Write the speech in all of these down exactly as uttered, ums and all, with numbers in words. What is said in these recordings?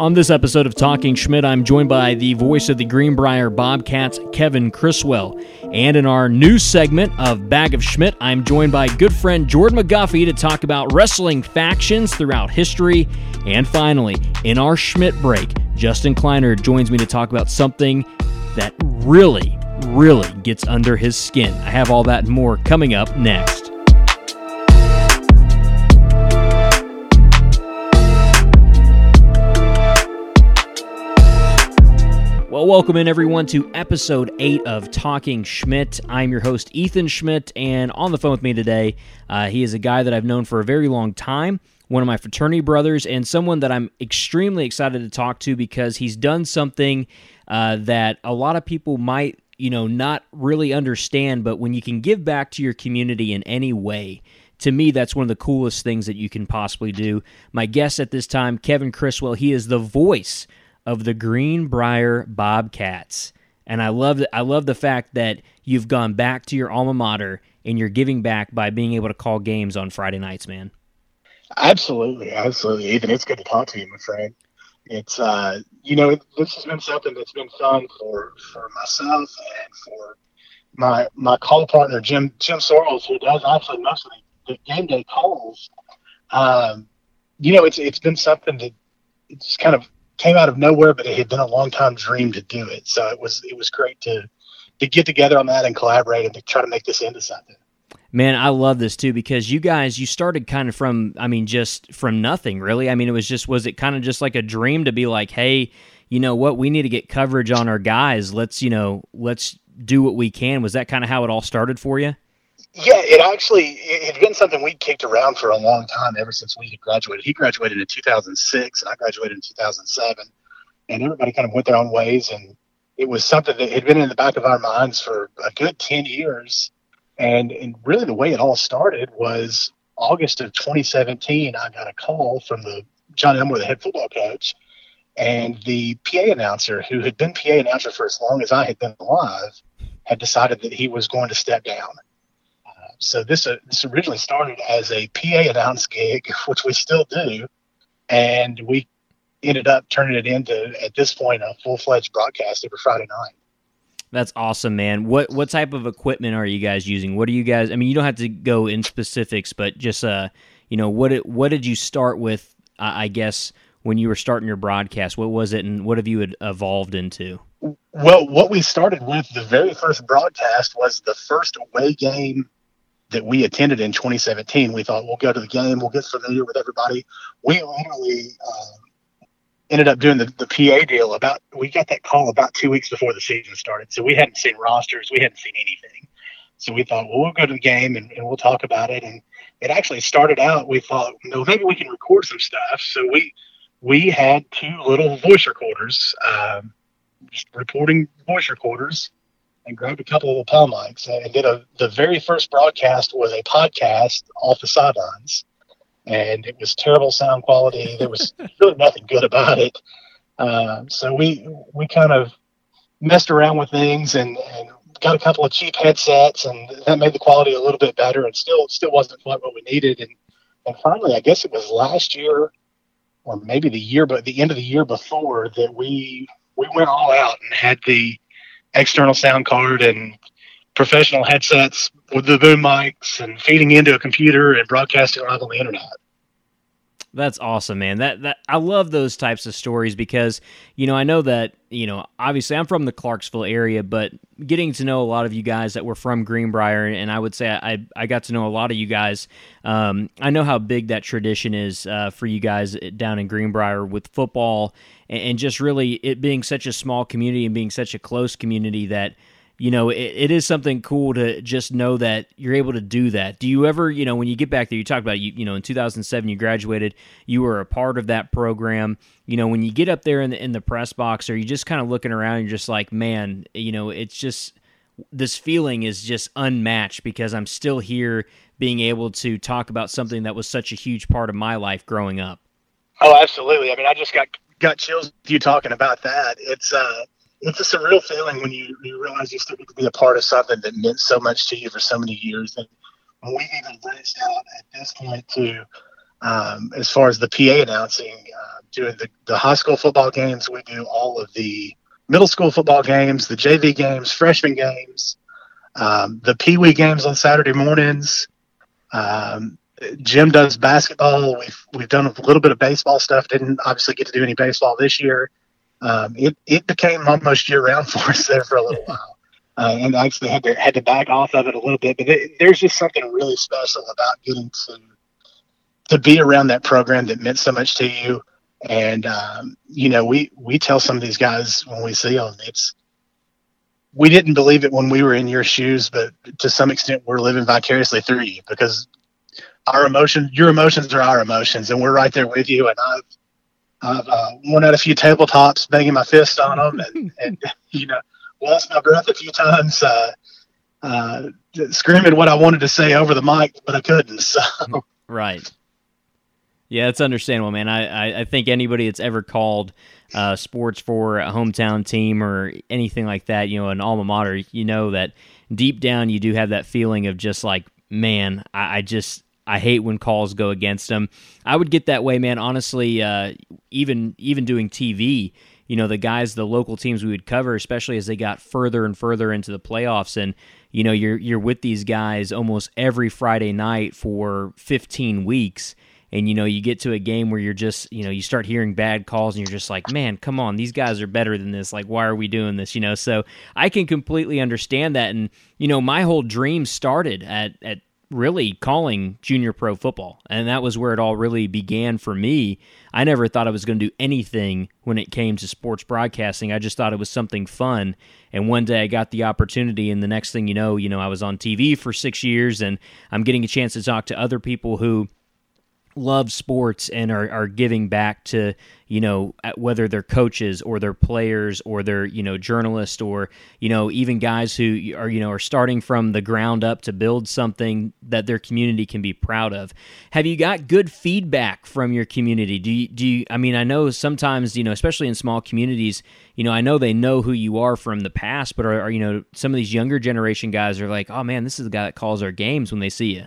On this episode of Talking Schmidt, I'm joined by the voice of the Greenbrier Bobcats, Kevin Criswell. And in our new segment of Bag of Schmitz, I'm joined by good friend Jordan McGuffey to talk about wrestling factions throughout history. And finally, in our Schmidt break, Justin Kleiner joins me to talk about something that really, really gets under his skin. I have all that and more coming up next. Well, welcome in, everyone, to episode eight of Talking Schmidt. I'm your host, Ethan Schmidt, and on the phone with me today, uh, he is a guy that I've known for a very long time, one of my fraternity brothers, and someone that I'm extremely excited to talk to because he's done something uh, that a lot of people might, you know, not really understand, but when you can give back to your community in any way, to me, that's one of the coolest things that you can possibly do. My guest at this time, Kevin Criswell, he is the voice of the Greenbrier Bobcats. And I love the, I love the fact that you've gone back to your alma mater and you're giving back by being able to call games on Friday nights, man. Absolutely. Absolutely. Ethan, it's good to talk to you, my friend. It's, uh, you know, it, this has been something that's been fun for, for myself and for my my call partner, Jim Jim Sorrells, who does actually most of the game day calls. Um, you know, it's it's been something that it's kind of came out of nowhere, but it had been a long time dream to do it. So it was it was great to to get together on that and collaborate and to try to make this into something. Man, I love this too, because you guys, you started kind of from, I mean, just from nothing really. I mean, it was just, was it kind of just like a dream to be like, hey, you know what, we need to get coverage on our guys. Let's, you know, let's do what we can. Was that kind of how it all started for you? Yeah, it actually, it had been something we kicked around for a long time ever since we had graduated. He graduated in two thousand six, and I graduated in two thousand seven, and everybody kind of went their own ways, and it was something that had been in the back of our minds for a good ten years, and, and really the way it all started was August of twenty seventeen, I got a call from the John Elmore, the head football coach, and the P A announcer, who had been P A announcer for as long as I had been alive, had decided that he was going to step down. So this uh, this originally started as a P A announce gig, which we still do, and we ended up turning it into, at this point, a full-fledged broadcast every Friday night. That's awesome, man. What what type of equipment are you guys using? What are you guys? I mean, you don't have to go in specifics, but just uh, you know, what it, what did you start with? Uh, I guess when you were starting your broadcast, what was it, and what have you evolved into? Well, what we started with the very first broadcast was the first away game that we attended in twenty seventeen. We thought, we'll go to the game, we'll get familiar with everybody. We literally um, ended up doing the, the P A deal about, we got that call about two weeks before the season started. So we hadn't seen rosters, we hadn't seen anything. So we thought, well, we'll go to the game and, and we'll talk about it. And it actually started out, we thought, no, maybe we can record some stuff. So we we had two little voice recorders, um, just recording voice recorders, and grabbed a couple of lapel mics and did a, the very first broadcast was a podcast off the sidelines, and it was terrible sound quality. There was really nothing good about it. Uh, so we, we kind of messed around with things and, and got a couple of cheap headsets, and that made the quality a little bit better, and still, still wasn't quite what we needed. And, and finally, I guess it was last year or maybe the year, but the end of the year before that, we, we went all out and had the external sound card and professional headsets with the boom mics and feeding into a computer and broadcasting live on the internet. That's awesome, man. That that I love those types of stories because, you know, I know that, you know, obviously I'm from the Clarksville area, but getting to know a lot of you guys that were from Greenbrier, and I would say I I got to know a lot of you guys. Um, I know how big that tradition is uh, for you guys down in Greenbrier with football, and, and just really it being such a small community and being such a close community that, you know, it, it is something cool to just know that you're able to do that. Do you ever, you know, when you get back there, you talk about, you, you know, in two thousand seven you graduated, you were a part of that program. You know, when you get up there in the in the press box, are you just kind of looking around and you're just like, man, you know, it's just, this feeling is just unmatched because I'm still here being able to talk about something that was such a huge part of my life growing up? Oh, absolutely. I mean, I just got, got chills with you talking about that. It's, uh, It's a surreal feeling when you, you realize you still get to be a part of something that meant so much to you for so many years. And we've even branched out at this point to um, as far as the P A announcing, uh, doing the, the high school football games. We do all of the middle school football games, the J V games, freshman games, um, the peewee games on Saturday mornings. Um, Jim does basketball. We've, we've done a little bit of baseball stuff. Didn't obviously get to do any baseball this year. Um, it, it became almost year round for us there for a little while. Uh, and I actually had to, had to back off of it a little bit, but it, there's just something really special about getting to, to be around that program that meant so much to you. And, um, you know, we, we tell some of these guys when we see them, it's, we didn't believe it when we were in your shoes, but to some extent we're living vicariously through you, because our emotions, your emotions are our emotions, and we're right there with you. And I've, I've uh, worn out a few tabletops, banging my fist on them, and, and you know, lost my breath a few times, uh, uh, screaming what I wanted to say over the mic, but I couldn't. So. Right. Yeah, it's understandable, man. I, I, I think anybody that's ever called uh, sports for a hometown team or anything like that, you know, an alma mater, you know that deep down you do have that feeling of just like, man, I, I just... I hate when calls go against them. I would get that way, man. Honestly, uh, even even doing T V, you know, the guys, the local teams we would cover, especially as they got further and further into the playoffs, and you know, you're you're with these guys almost every Friday night for fifteen weeks, and you know, you get to a game where you're just, you know, you start hearing bad calls, and you're just like, man, come on, these guys are better than this. Like, why are we doing this? You know, so I can completely understand that, and you know, my whole dream started at at. really calling junior pro football. And that was where it all really began for me. I never thought I was going to do anything when it came to sports broadcasting. I just thought it was something fun. And one day I got the opportunity, and the next thing you know, you know, I was on T V for six years and I'm getting a chance to talk to other people who love sports and are, are giving back to, you know, whether they're coaches or their players or their, you know, journalists or, you know, even guys who are, you know, are starting from the ground up to build something that their community can be proud of. Have you got good feedback from your community? Do you, do you, I mean, I know sometimes, you know, especially in small communities, you know, I know they know who you are from the past, but are, are, you know, some of these younger generation guys are like, oh man, this is the guy that calls our games when they see you.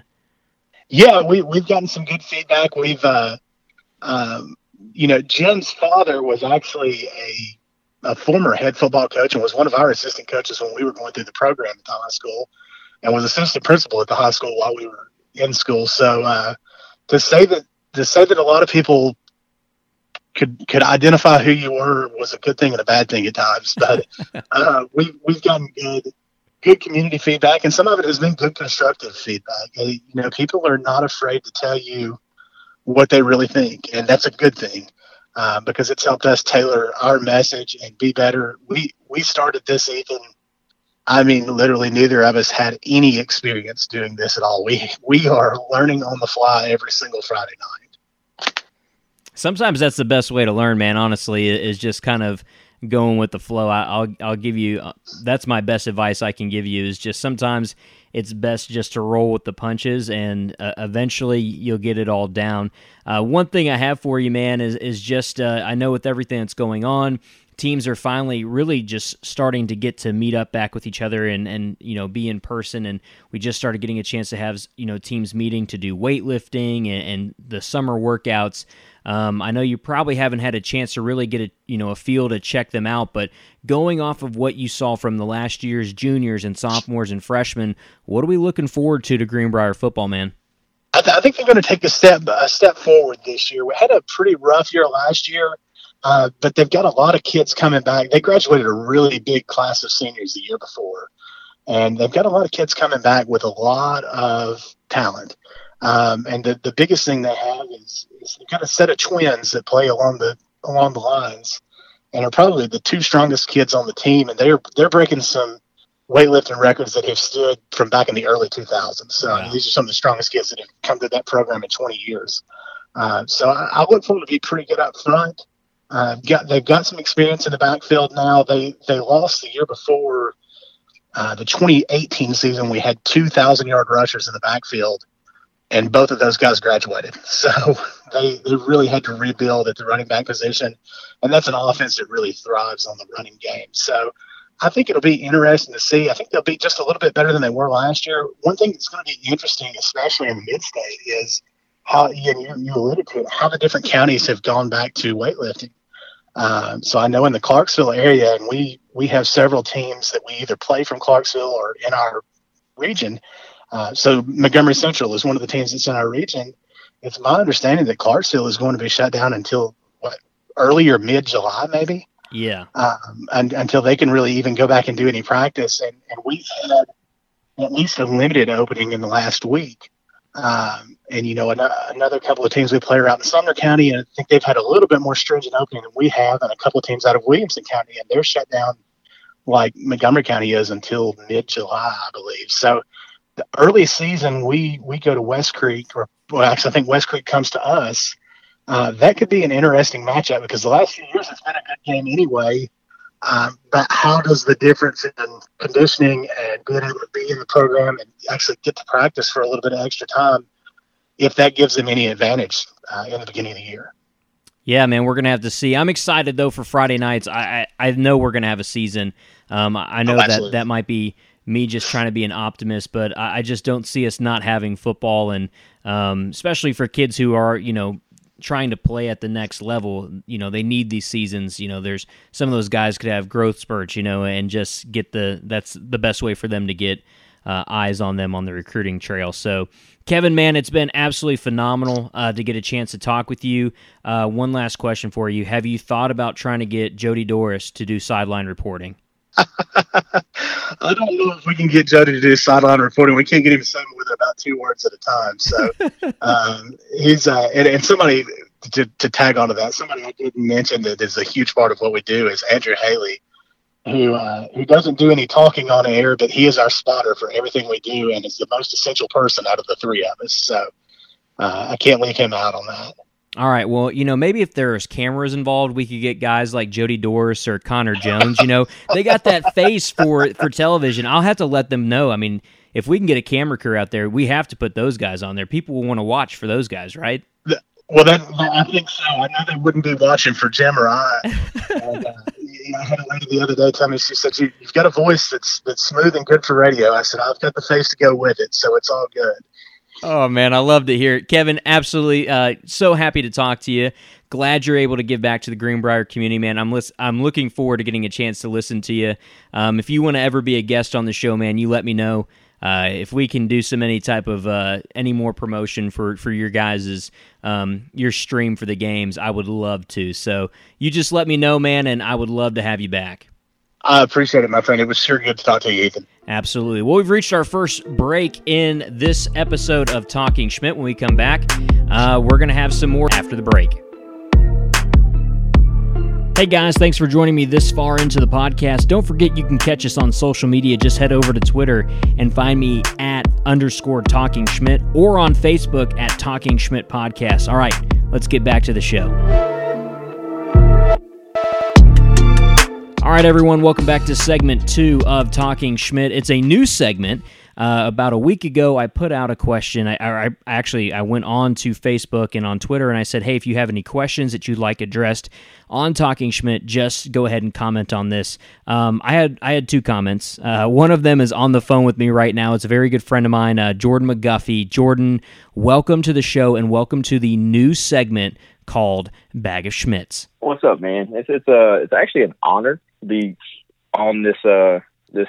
Yeah, we, we've gotten some good feedback. We've, uh, um, you know, Jim's father was actually a, a former head football coach and was one of our assistant coaches when we were going through the program at the high school, and was assistant principal at the high school while we were in school. So uh, to say that to say that a lot of people could could identify who you were was a good thing and a bad thing at times. But uh, we we've gotten good. good community feedback, and some of it has been good constructive feedback. You know, people are not afraid to tell you what they really think, and that's a good thing, uh, because it's helped us tailor our message and be better. We we started this, even, I mean, literally neither of us had any experience doing this at all. We we are learning on the fly every single Friday night. Sometimes that's the best way to learn, man, honestly, is just kind of going with the flow. I, I'll I'll give you, that's my best advice I can give you, is just sometimes it's best just to roll with the punches, and uh, eventually you'll get it all down. Uh, one thing I have for you, man, is is just uh, I know with everything that's going on, teams are finally really just starting to get to meet up back with each other and, and you know, be in person. And we just started getting a chance to have, you know, teams meeting to do weightlifting and, and the summer workouts. Um, I know you probably haven't had a chance to really get a, you know, a feel to check them out, but going off of what you saw from the last year's juniors and sophomores and freshmen, what are we looking forward to to Greenbrier football, man? I, th- I think they're going to take a step a step forward this year. We had a pretty rough year last year, uh, but they've got a lot of kids coming back. They graduated a really big class of seniors the year before, and they've got a lot of kids coming back with a lot of talent. Um, and the, the biggest thing they have is, is they've got a set of twins that play along the along the lines, and are probably the two strongest kids on the team. And they're they're breaking some weightlifting records that have stood from back in the early two thousands. So wow. I mean, these are some of the strongest kids that have come to that program in twenty years. Uh, so I, I look for them to be pretty good up front. Uh, got they've got some experience in the backfield now. They they lost the year before uh, the twenty eighteen season. We had two thousand yard rushers in the backfield. And both of those guys graduated. So they, they really had to rebuild at the running back position. And that's an offense that really thrives on the running game. So I think it'll be interesting to see. I think they'll be just a little bit better than they were last year. One thing that's going to be interesting, especially in the mid-state, is how, you, you alluded to it, how the different counties have gone back to weightlifting. Um, so I know in the Clarksville area, and we, we have several teams that we either play from Clarksville or in our region. Uh, so Montgomery Central is one of the teams that's in our region. It's my understanding that Clarksville is going to be shut down until what, early or mid-July, maybe? Yeah. Um, and, until they can really even go back and do any practice. And, and we've had at least a limited opening in the last week. Um, and, you know, an- another couple of teams we play are out in Sumner County, and I think they've had a little bit more stringent opening than we have, and a couple of teams out of Williamson County, and they're shut down like Montgomery County is until mid-July, I believe. So the early season, we, we go to West Creek, or well, actually, I think West Creek comes to us. Uh, that could be an interesting matchup because the last few years it's been a good game anyway. Um, but how does the difference in conditioning and being able to be in the program and actually get to practice for a little bit of extra time, if that gives them any advantage uh, in the beginning of the year? Yeah, man, we're going to have to see. I'm excited, though, for Friday nights. I I, I know we're going to have a season. Um, I know oh, that, that might be me just trying to be an optimist, but I, I just don't see us not having football, and um, especially for kids who are, you know, trying to play at the next level. You know, they need these seasons. You know, there's some of those guys could have growth spurts, you know, and just get the, that's the best way for them to get uh, eyes on them on the recruiting trail. So Kevin, man, it's been absolutely phenomenal uh, to get a chance to talk with you. Uh, one last question for you. Have you thought about trying to get Jody Doris to do sideline reporting? I don't know if we can get Jody to do sideline reporting. We can't get him to say more than about two words at a time. So um, he's uh, and, and somebody to, to tag onto that. Somebody I didn't mention that is a huge part of what we do is Andrew Haley, who uh, who doesn't do any talking on air, but he is our spotter for everything we do, and is the most essential person out of the three of us. So uh, I can't leave him out on that. All right, well, you know, maybe if there's cameras involved, we could get guys like Jody Doris or Connor Jones. You know, they got that face for for television. I'll have to let them know. I mean, if we can get a camera crew out there, we have to put those guys on there. People will want to watch for those guys, right? Well, that, I think so. I know they wouldn't be watching for Jim or I. And, uh, you know, I had a lady the other day tell me, she said, you, you've got a voice that's that's smooth and good for radio. I said, I've got the face to go with it, so it's all good. Oh, man, I love to hear it. Kevin, absolutely uh, so happy to talk to you. Glad you're able to give back to the Greenbrier community, man. I'm lis- I'm looking forward to getting a chance to listen to you. Um, if you want to ever be a guest on the show, man, you let me know. Uh, if we can do some any type of uh, any more promotion for, for your guys' um, your stream for the games, I would love to. So you just let me know, man, and I would love to have you back. I appreciate it, my friend. It was sure good to talk to you, Ethan. Absolutely. Well, we've reached our first break in this episode of Talking Schmidt. When we come back, uh, we're going to have some more after the break. Hey guys, thanks for joining me this far into the podcast. Don't forget you can catch us on social media. Just head over to Twitter and find me at underscore Talking Schmidt or on Facebook at Talking Schmidt Podcast. All right, let's get back to the show. All right, everyone, welcome back to segment two of Talking Schmidt. It's a new segment. Uh, about a week ago, I put out a question. I, I, I actually I went on to Facebook and on Twitter, and I said, hey, if you have any questions that you'd like addressed on Talking Schmidt, just go ahead and comment on this. Um, I had I had two comments. Uh, one of them is on the phone with me right now. It's a very good friend of mine, uh, Jordan McGuffey. Jordan, welcome to the show, and welcome to the new segment called Bag of Schmitz. What's up, man? It's it's uh it's actually an honor to be on this uh this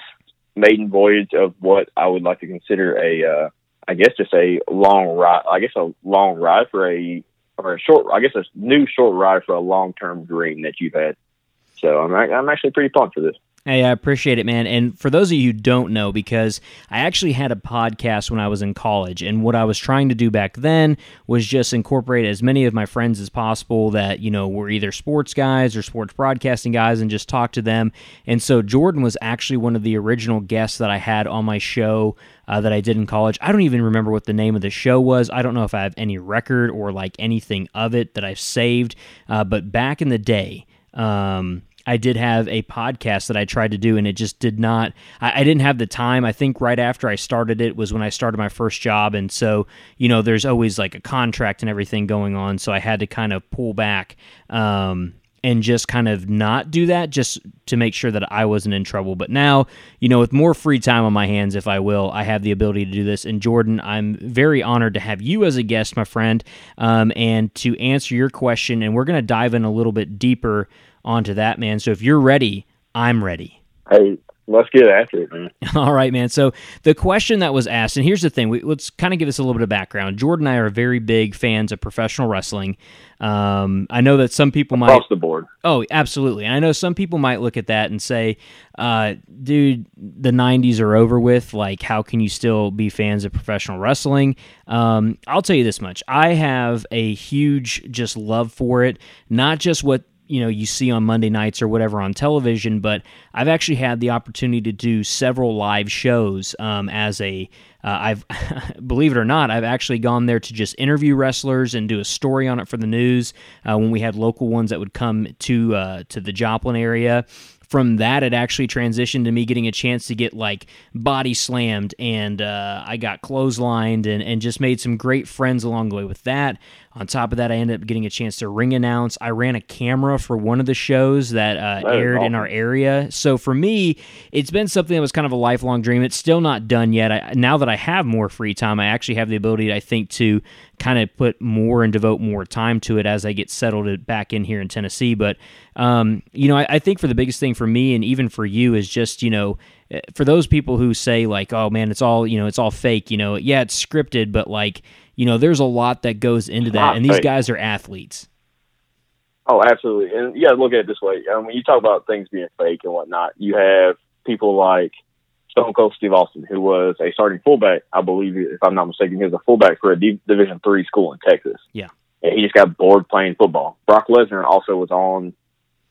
maiden voyage of what I would like to consider a uh I guess just a long ride. I guess a long ride for a or a short. I guess a new short ride for a long term dream that you've had. So I'm I'm actually pretty pumped for this. Hey, I appreciate it, man. And for those of you who don't know, because I actually had a podcast when I was in college, and what I was trying to do back then was just incorporate as many of my friends as possible that, you know, were either sports guys or sports broadcasting guys and just talk to them. And so Jordan was actually one of the original guests that I had on my show uh, that I did in college. I don't even remember what the name of the show was. I don't know if I have any record or like anything of it that I've saved. Uh, but back in the day, um, I did have a podcast that I tried to do, and it just did not, I, I didn't have the time. I think right after I started it was when I started my first job. And so, you know, there's always like a contract and everything going on. So I had to kind of pull back. Um, and just kind of not do that, just to make sure that I wasn't in trouble. But now, you know, with more free time on my hands, if I will, I have the ability to do this. And Jordan, I'm very honored to have you as a guest, my friend, um, and to answer your question. And we're going to dive in a little bit deeper onto that, man. So if you're ready, I'm ready. Hey, let's get after it, man. All right, man. So the question that was asked, and here's the thing, we, let's kind of give us a little bit of background. Jordan and I are very big fans of professional wrestling. Um, I know that some people might... Across the board. Oh, absolutely. And I know some people might look at that and say, uh, dude, the nineties are over with. Like, how can you still be fans of professional wrestling? Um, I'll tell you this much. I have a huge just love for it, not just what you know, you see on Monday nights or whatever on television, but I've actually had the opportunity to do several live shows um, as a, uh, I've, believe it or not, I've actually gone there to just interview wrestlers and do a story on it for the news uh, when we had local ones that would come to uh, to the Joplin area. From that, it actually transitioned to me getting a chance to get, like, body slammed, and uh, I got clotheslined and, and just made some great friends along the way with that. On top of that, I ended up getting a chance to ring announce. I ran a camera for one of the shows that uh, aired in our area. So for me, it's been something that was kind of a lifelong dream. It's still not done yet. I, now that I have more free time, I actually have the ability, I think, to kind of put more and devote more time to it as I get settled back in here in Tennessee. But, um, you know, I, I think for the biggest thing for me and even for you is just, you know, for those people who say like, oh man, it's all, you know, it's all fake, you know, yeah, it's scripted, but like, you know, there's a lot that goes into that, and these guys are athletes. Oh, absolutely. And you got to look at it this way. Um, when you talk about things being fake and whatnot, you have people like Stone Cold Steve Austin, who was a starting fullback, I believe, if I'm not mistaken, he was a fullback for a D- Division three school in Texas. Yeah. And he just got bored playing football. Brock Lesnar also was on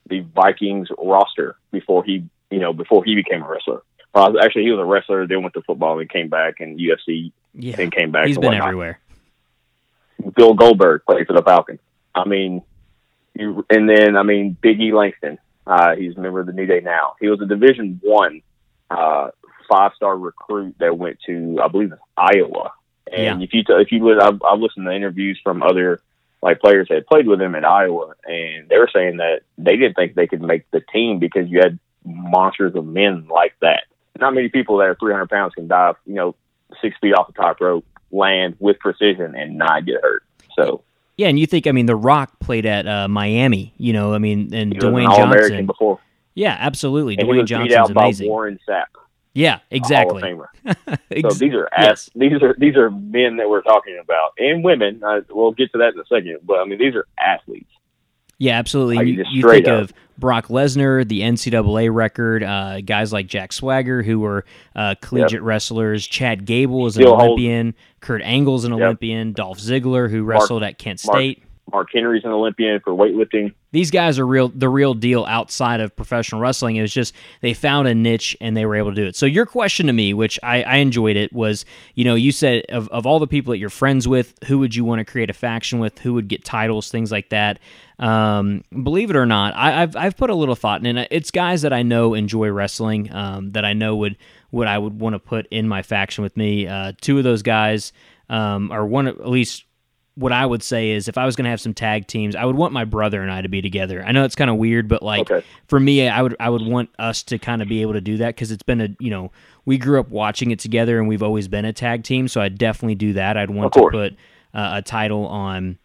the Vikings roster before he, you know, before he became a wrestler. Well, actually, he was a wrestler, then went to football, and came back, and U F C, yeah, then came back. He's been whatnot. Everywhere. Bill Goldberg played for the Falcons. I mean, you, and then, I mean, Big E Langston. Uh, he's a member of the New Day now. He was a Division One uh, five-star recruit that went to, I believe, it's Iowa. And yeah. if you, t- if you, I've, I've listened to interviews from other like players that had played with him in Iowa, and they were saying that they didn't think they could make the team because you had monsters of men like that. Not many people that are three hundred pounds can dive, you know, six feet off the top rope, land with precision and not get hurt. So yeah, and you think, I mean, The Rock played at uh, Miami, you know, I mean, and Dwayne Johnson. All-American before. Yeah, absolutely. And Dwayne he was Johnson's beat out amazing. By Warren Sapp. Yeah, exactly. Hall of Famer. So these are yes. these are these are men that we're talking about, and women. Uh, we'll get to that in a second, but I mean, these are athletes. Yeah, absolutely. Like you, you think up. Of Brock Lesnar, the N C double A record, uh, guys like Jack Swagger, who were uh, collegiate yep. wrestlers. Chad Gable is an Still Olympian. Holds. Kurt Angle's an yep. Olympian. Dolph Ziggler, who Mark, wrestled at Kent State. Mark. Mark Henry's an Olympian for weightlifting. These guys are real, the real deal outside of professional wrestling. It was just they found a niche and they were able to do it. So your question to me, which I, I enjoyed it, was, you know, you said of, of all the people that you're friends with, who would you want to create a faction with? Who would get titles? Things like that. Um, believe it or not, I, I've I've put a little thought in it. It's guys that I know enjoy wrestling, um, that I know would what I would want to put in my faction with me. Uh, two of those guys, um, or one at least. What I would say is if I was going to have some tag teams, I would want my brother and I to be together. I know it's kind of weird, but like okay. for me, I would, I would want us to kind of be able to do that. Cause it's been a, you know, we grew up watching it together and we've always been a tag team. So I'd definitely do that. I'd want to put uh, a title on,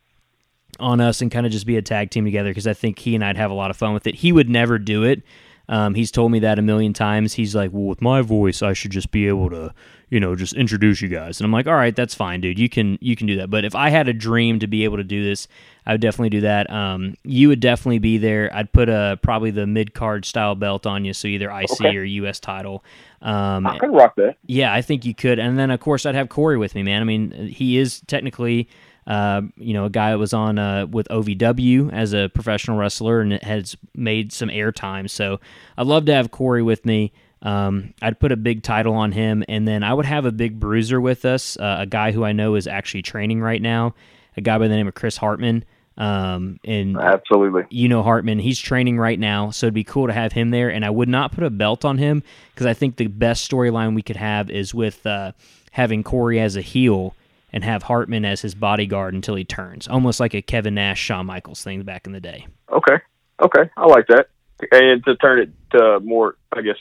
on us and kind of just be a tag team together. Cause I think he and I'd have a lot of fun with it. He would never do it. Um, he's told me that a million times. He's like, well, with my voice, I should just be able to, you know, just introduce you guys. And I'm like, all right, that's fine, dude. You can you can do that. But if I had a dream to be able to do this, I would definitely do that. Um, you would definitely be there. I'd put a probably the mid-card style belt on you, so either I C okay. or U S title. Um, I could rock that. Yeah, I think you could. And then, of course, I'd have Corey with me, man. I mean, he is technically... Uh, you know, a guy that was on uh, with O V W as a professional wrestler and has made some airtime. So I'd love to have Corey with me. Um, I'd put a big title on him, and then I would have a big bruiser with us, uh, a guy who I know is actually training right now, a guy by the name of Chris Hartman. Um, and absolutely, you know, Hartman, he's training right now. So it'd be cool to have him there. And I would not put a belt on him because I think the best storyline we could have is with uh, having Corey as a heel and have Hartman as his bodyguard until he turns, almost like a Kevin Nash, Shawn Michaels thing back in the day. Okay. Okay, I like that. And to turn it to more, I guess,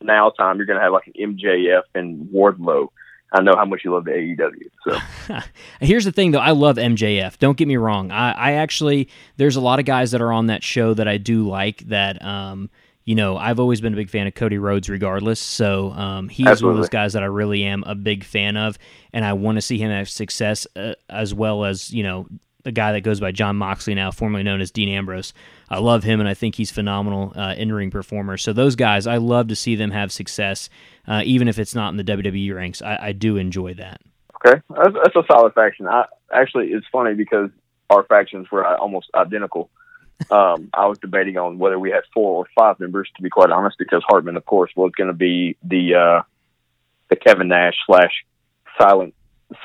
now time, you're going to have like an M J F and Wardlow. I know how much you love the A E W. So here's the thing, though. I love M J F. Don't get me wrong. I, I actually, there's a lot of guys that are on that show that I do like that, um, you know, I've always been a big fan of Cody Rhodes regardless. So um, he is one of those guys that I really am a big fan of, and I want to see him have success uh, as well as, you know, a guy that goes by Jon Moxley now, formerly known as Dean Ambrose. I love him, and I think he's phenomenal uh, in-ring performer. So those guys, I love to see them have success, uh, even if it's not in the W W E ranks. I, I do enjoy that. Okay, that's, that's a solid faction. I, actually, it's funny because our factions were almost identical. Um, I was debating on whether we had four or five members, to be quite honest, because Hartman, of course, was going to be the uh, the Kevin Nash slash Silent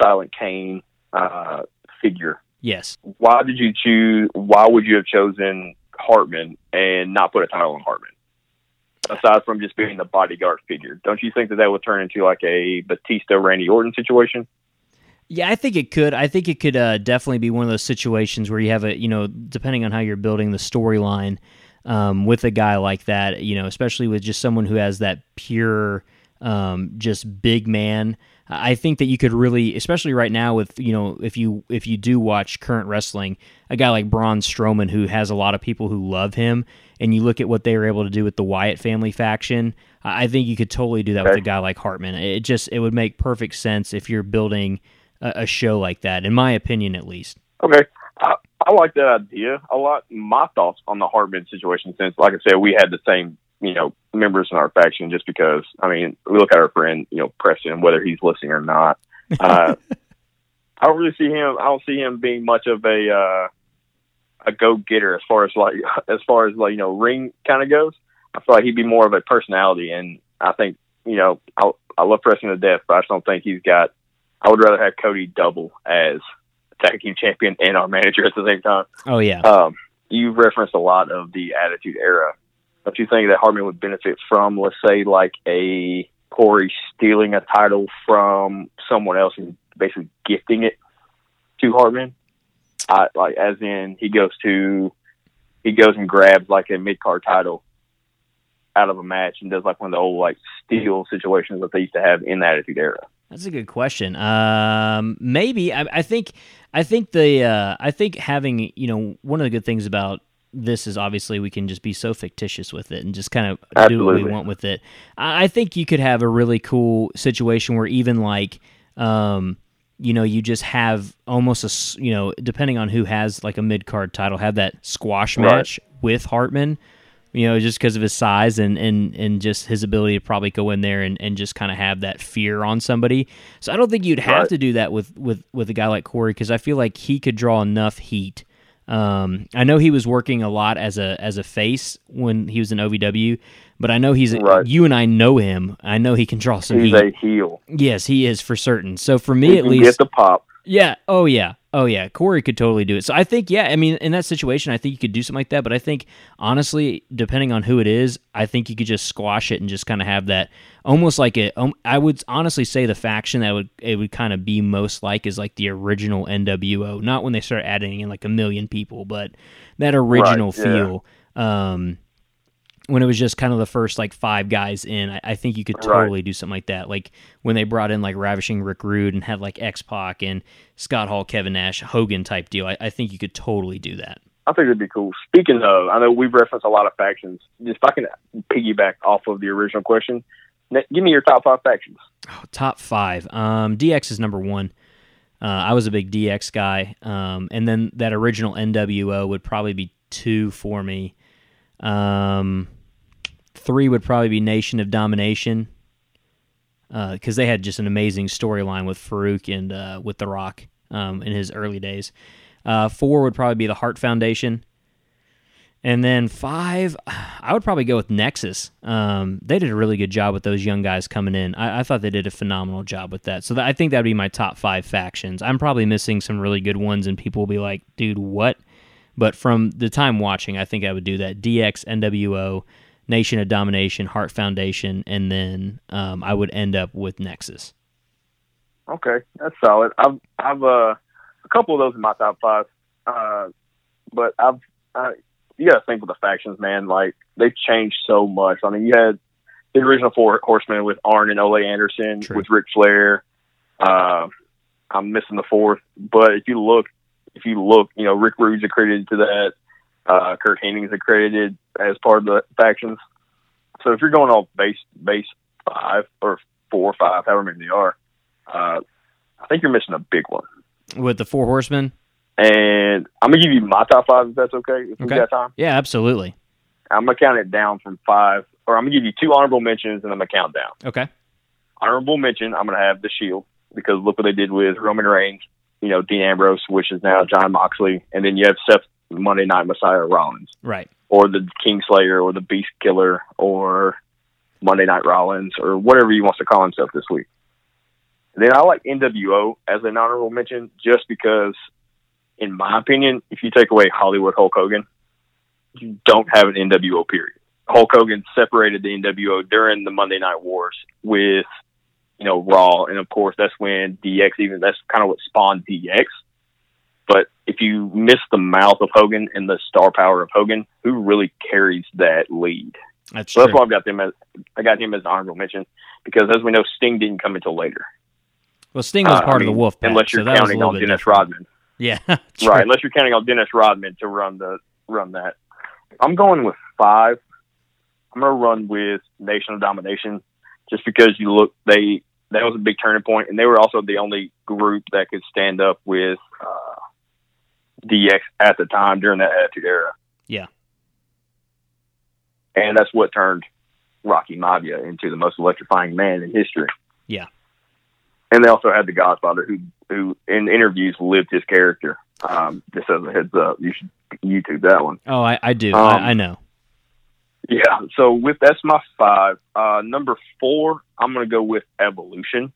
Silent Kane uh, figure. Yes. Why did you choose? Why would you have chosen Hartman and not put a title on Hartman? Aside from just being the bodyguard figure, don't you think that that would turn into like a Batista, Randy Orton situation? Yeah, I think it could. I think it could uh, definitely be one of those situations where you have a, you know, depending on how you're building the storyline um, with a guy like that, you know, especially with just someone who has that pure, um, just big man. I think that you could really, especially right now with, you know, if you if you do watch current wrestling, a guy like Braun Strowman, who has a lot of people who love him, and you look at what they were able to do with the Wyatt family faction, I think you could totally do that okay. with a guy like Hartman. It just, it would make perfect sense if you're building a, a show like that, in my opinion at least. Okay. I, I like that idea a lot. My thoughts on the Hartman situation, since, like I said, we had the same, you know, members in our faction, just because, I mean, we look at our friend, you know, Preston, whether he's listening or not. Uh, I don't really see him, I don't see him being much of a, uh, a go-getter as far as like, as far as like, you know, ring kind of goes. I feel like he'd be more of a personality. And I think, you know, I, I love Preston to death, but I just don't think he's got, I would rather have Cody double as tag team champion and our manager at the same time. Oh yeah. Um, you referenced a lot of the Attitude Era. Don't you think that Hartman would benefit from, let's say, like a Corey stealing a title from someone else and basically gifting it to Hartman? I, like, as in, he goes to he goes and grabs like a mid-card title out of a match and does like one of the old like steal situations that they used to have in the Attitude Era. That's a good question. Um, maybe I, I think I think the uh, I think having, you know, one of the good things about this is obviously we can just be so fictitious with it and just kind of Absolutely. do what we want with it. I think you could have a really cool situation where even like, um, you know, you just have almost a, you know, depending on who has like a mid-card title, have that squash match right. with Hartman, you know, just because of his size and, and, and just his ability to probably go in there and, and just kind of have that fear on somebody. So I don't think you'd have right. to do that with, with, with a guy like Corey, because I feel like he could draw enough heat. Um, I know he was working a lot as a as a face when he was in O V W, but I know he's right. you and I know him. I know he can draw some heat. He's a heel. Yes, he is for certain. So for me, he at can least get the pop. Yeah. Oh yeah. Oh yeah. Corey could totally do it. So I think yeah. I mean, in that situation, I think you could do something like that. But I think honestly, depending on who it is, I think you could just squash it and just kind of have that almost like it. Um, I would honestly say the faction that would it would kind of be most like is like the original N W O. Not when they start adding in like a million people, but that original right, yeah. feel. Um, when it was just kind of the first like five guys in, I, I think you could totally right. do something like that. Like when they brought in like Ravishing Rick Rude and had like X-Pac and Scott Hall, Kevin Nash, Hogan type deal. I, I think you could totally do that. I think it'd be cool. Speaking of, I know we've referenced a lot of factions. Just if I can piggyback off of the original question, give me your top five factions. Oh, top five. Um, D X is number one. Uh, I was a big D X guy. Um, and then that original N W O would probably be two for me. Um, Three would probably be Nation of Domination, because uh, they had just an amazing storyline with Farouk and uh, with The Rock um, in his early days. Uh, four would probably be the Hart Foundation. And then five, I would probably go with Nexus. Um, they did a really good job with those young guys coming in. I, I thought they did a phenomenal job with that. So th- I think that would be my top five factions. I'm probably missing some really good ones, and people will be like, dude, what? But from the time watching, I think I would do that. D X, N W O, Nation of Domination, Hart Foundation, and then um, I would end up with Nexus. Okay, that's solid. I've I've uh, a couple of those in my top five, uh, but I've I, you got to think with the factions, man, like they've changed so much. I mean, you had the original Four Horsemen with Arn and Ole Anderson, True. with Ric Flair. Uh, I'm missing the fourth, but if you look, if you look, you know, Rick Rude's accredited to that. Uh, Kurt Henning's accredited as part of the factions. So if you're going off base base five or four or five, however many they are, uh, I think you're missing a big one. With the Four Horsemen? And I'm going to give you my top five if that's okay. If okay. we got time. Yeah, absolutely. I'm going to count it down from five, or I'm going to give you two honorable mentions and I'm going to count down. Okay. Honorable mention, I'm going to have The Shield, because look what they did with Roman Reigns, you know, Dean Ambrose, which is now Jon Moxley, and then you have Seth Monday Night Messiah Rollins. Right. Or the Kingslayer or the Beast Killer or Monday Night Rollins or whatever he wants to call himself this week. Then I like N W O as an honorable mention just because, in my opinion, if you take away Hollywood Hulk Hogan, you don't have an N W O period. Hulk Hogan separated the N W O during the Monday Night Wars with, you know, Raw. And, of course, that's when D X, even that's kind of what spawned D X. But if you miss the mouth of Hogan and the star power of Hogan, who really carries that lead? That's so true. That's why I've got them as, I got him as an honorable mention, because as we know, Sting didn't come until later. Well, Sting was uh, part I mean, of the Wolf Pack, unless you're so counting on Dennis different. Rodman. Yeah, true. Right. Unless you're counting on Dennis Rodman to run the run that. I'm going with five. I'm going to run with Nation of Domination, just because you look they that was a big turning point, and they were also the only group that could stand up with. Uh, D X at the time during that Attitude Era. Yeah. And that's what turned Rocky Maivia into the most electrifying man in history. Yeah. And they also had the Godfather, who who in interviews lived his character. Um, just as a heads up, you should YouTube that one. Oh, I, I do. Um, I, I know. Yeah. So with that's my five. Uh, number four, I'm going to go with Evolution,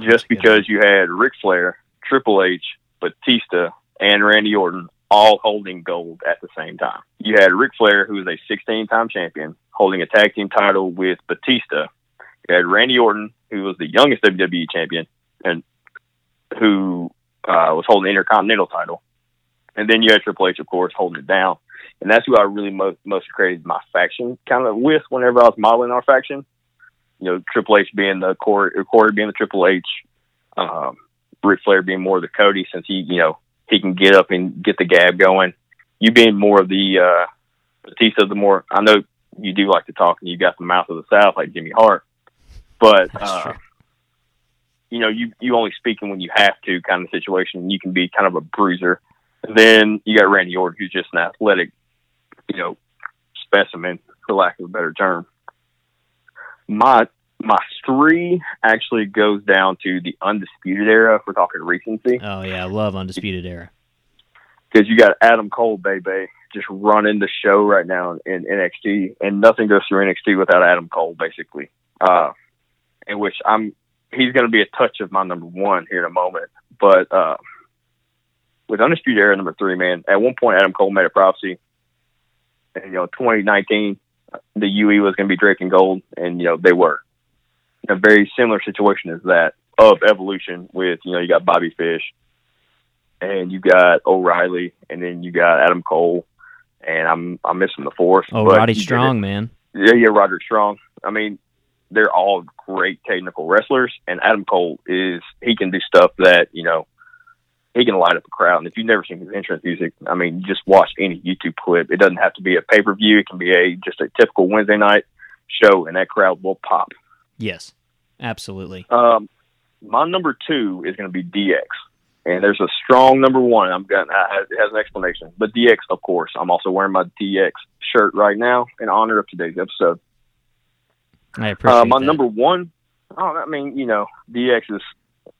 just because you had Ric Flair, Triple H, Batista, and Randy Orton all holding gold at the same time. You had Ric Flair, who is a sixteen-time champion, holding a tag team title with Batista. You had Randy Orton, who was the youngest W W E champion, and who uh, was holding the Intercontinental title. And then you had Triple H, of course, holding it down. And that's who I really most, most created my faction kind of with whenever I was modeling our faction. You know, Triple H being the Corey, Corey being the Triple H, um, Ric Flair being more the Cody, since he, you know, he can get up and get the gab going. You being more of the uh, Batista, the more I know you do like to talk, and you got the mouth of the South like Jimmy Hart. But uh, you know, you you only speaking when you have to kind of situation. You can be kind of a bruiser. And then you got Randy Orton, who's just an athletic, you know, specimen, for lack of a better term. My my three actually goes down to the Undisputed Era, if we're talking recency. Oh, yeah, I love Undisputed Era. Because you got Adam Cole, baby, just running the show right now in N X T, and nothing goes through N X T without Adam Cole, basically. Uh, in which I'm, he's going to be a touch of my number one here in a moment. But uh, with Undisputed Era number three, man, at one point Adam Cole made a prophecy, and, you know, twenty nineteen, the U E was going to be drinking gold, and, you know, they were. A very similar situation as that of Evolution with, you know, you got Bobby Fish and you got O'Reilly, and then you got Adam Cole, and I'm I'm missing the fourth. Oh, Roddy Strong, man. Yeah, yeah, Roderick Strong. I mean, they're all great technical wrestlers, and Adam Cole is he can do stuff that, you know, he can light up a crowd. And if you've never seen his entrance music, I mean, just watch any YouTube clip. It doesn't have to be a pay per view. It can be a just a typical Wednesday night show, and that crowd will pop. Yes, absolutely. Um, my number two is going to be D X, and there's a strong number one. I'm going. It has an explanation, but D X, of course. I'm also wearing my D X shirt right now in honor of today's episode. I appreciate uh, my that. number one. Oh, I mean, you know, D X is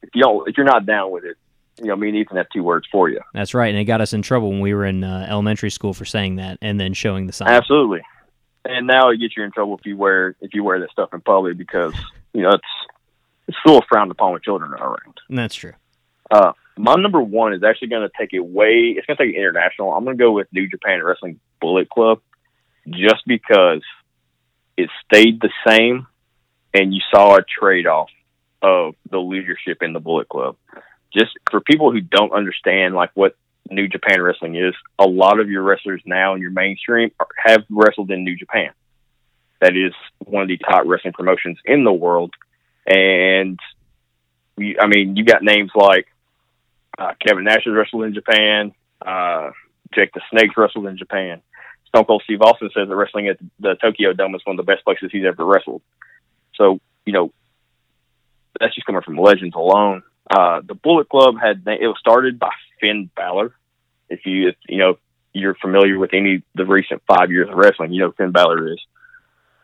if you don't, if you're not down with it, you know, me and Ethan have two words for you. That's right, and it got us in trouble when we were in uh, elementary school for saying that and then showing the sign. Absolutely. And now it gets you in trouble if you wear if you wear that stuff in public, because, you know, it's it's still frowned upon with children around. That's true. Uh, my number one is actually going to take it way. It's going to take it international. I'm going to go with New Japan Wrestling Bullet Club, just because it stayed the same, and you saw a trade off of the leadership in the Bullet Club. Just for people who don't understand like what New Japan wrestling is. A lot of your wrestlers now in your mainstream are, have wrestled in New Japan. That is one of the top wrestling promotions in the world. And, you, I mean, you got names like uh, Kevin Nash has wrestled in Japan. Uh, Jake the Snake's wrestled in Japan. Stone Cold Steve Austin says that wrestling at the Tokyo Dome is one of the best places he's ever wrestled. So, you know, that's just coming from legends alone. Uh, the Bullet Club had it was started by Finn Balor. If you if, you know you're familiar with any of the recent five years of wrestling, you know Finn Balor is.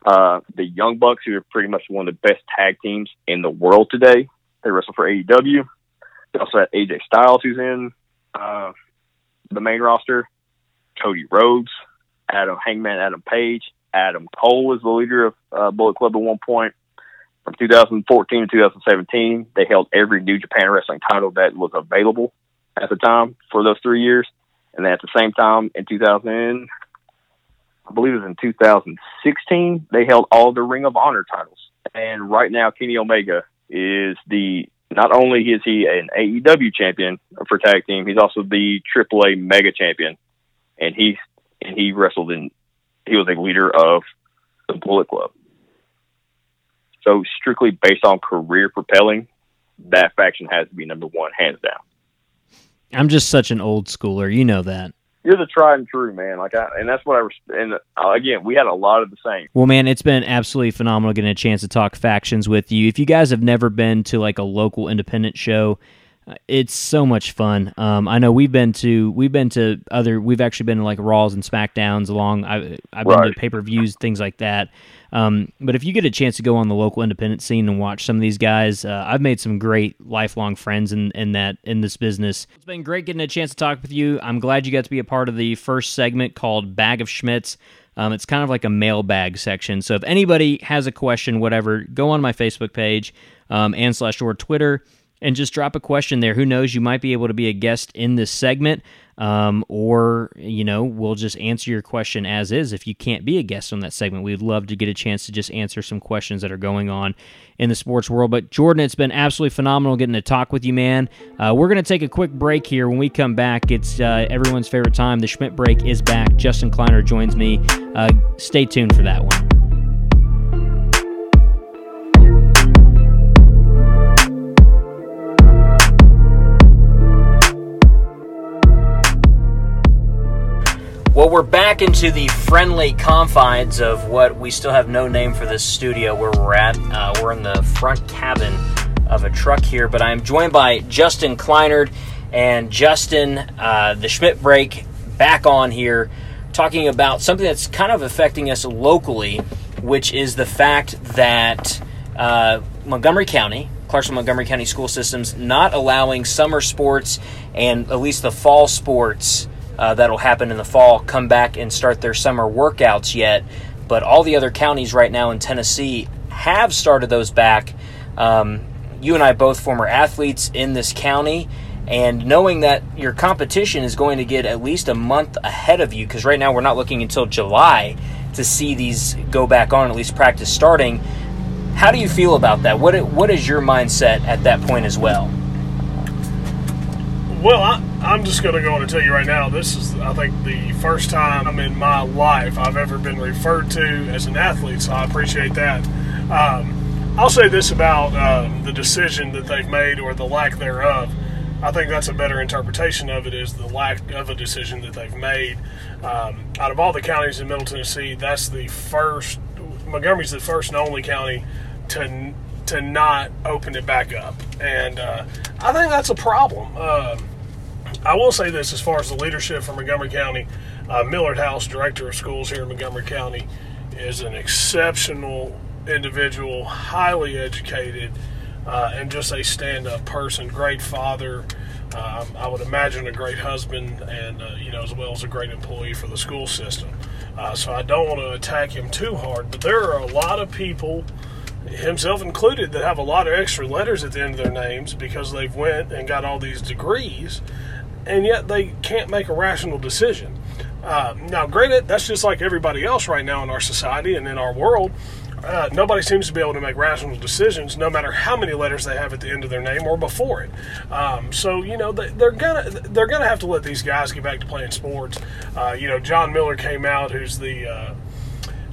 Uh, the Young Bucks, who are pretty much one of the best tag teams in the world today, they wrestle for A E W. They also had A J Styles, who's in uh, the main roster. Cody Rhodes, Adam Hangman, Adam Page, Adam Cole was the leader of uh, Bullet Club at one point. From two thousand fourteen to two thousand seventeen, they held every New Japan Wrestling title that was available at the time for those three years. And then at the same time, in two thousand, I believe it was in two thousand sixteen, they held all the Ring of Honor titles. And right now, Kenny Omega is the, not only is he an A E W champion for tag team, he's also the triple A mega champion. And he, and he wrestled in, he was a leader of the Bullet Club. So strictly based on career propelling, that faction has to be number one, hands down. I'm just such an old schooler, you know that. You're the tried and true, man. Like, I, and that's what I was. And uh, again, we had a lot of the same. Well, man, it's been absolutely phenomenal getting a chance to talk factions with you. If you guys have never been to like a local independent show, it's so much fun. Um, I know we've been to we've been to other. We've actually been to like Raws and Smackdowns. Along, I, I've been right. to pay per views, things like that. Um, but if you get a chance to go on the local independent scene and watch some of these guys, uh, I've made some great lifelong friends in, in that in this business. It's been great getting a chance to talk with you. I'm glad you got to be a part of the first segment called Bag of Schmitz. Um, it's kind of like a mailbag section. So if anybody has a question, whatever, go on my Facebook page um, and slash or Twitter and just drop a question there. Who knows? You might be able to be a guest in this segment. Um, or, you know, we'll just answer your question as is. If you can't be a guest on that segment, we'd love to get a chance to just answer some questions that are going on in the sports world. But Jordan, it's been absolutely phenomenal getting to talk with you, man. Uh, we're going to take a quick break here. When we come back, it's uh, everyone's favorite time. The Schmidt Break is back. Justin Kleiner joins me. Uh, stay tuned for that one. Well, we're back into the friendly confines of what we still have no name for this studio where we're at. Uh, we're in the front cabin of a truck here, but I'm joined by Justin Kleinert. And Justin, uh, the Schmidt Break, back on here, talking about something that's kind of affecting us locally, which is the fact that uh, Montgomery County, Clarksville-Montgomery County School System's not allowing summer sports and at least the fall sports Uh, that'll happen in the fall, come back and start their summer workouts yet. But all the other counties right now in Tennessee have started those back. Um, you and I both former athletes in this county, and knowing that your competition is going to get at least a month ahead of you, because right now we're not looking until July to see these go back on, at least practice starting. How do you feel about that? What What is your mindset at that point as well? Well, I, I'm just going to go on and tell you right now, this is, I think, the first time in my life I've ever been referred to as an athlete, so I appreciate that. Um, I'll say this about um, the decision that they've made or the lack thereof. I think that's a better interpretation of it is the lack of a decision that they've made. Um, out of all the counties in Middle Tennessee, that's the first, Montgomery's the first and only county to to not open it back up. And uh, I think that's a problem. Uh, I will say this as far as the leadership for Montgomery County, uh, Millard House, Director of Schools here in Montgomery County, is an exceptional individual, highly educated, uh, and just a stand-up person, great father, um, I would imagine a great husband, and uh, you know, as well as a great employee for the school system. Uh, so I don't want to attack him too hard, but there are a lot of people, himself included, that have a lot of extra letters at the end of their names because they've went and got all these degrees, and yet they can't make a rational decision. Uh, now, granted, that's just like everybody else right now in our society and in our world. uh, nobody seems to be able to make rational decisions, no matter how many letters they have at the end of their name or before it. Um, so you know they, they're gonna they're gonna have to let these guys get back to playing sports. Uh, you know, John Miller came out, who's the uh,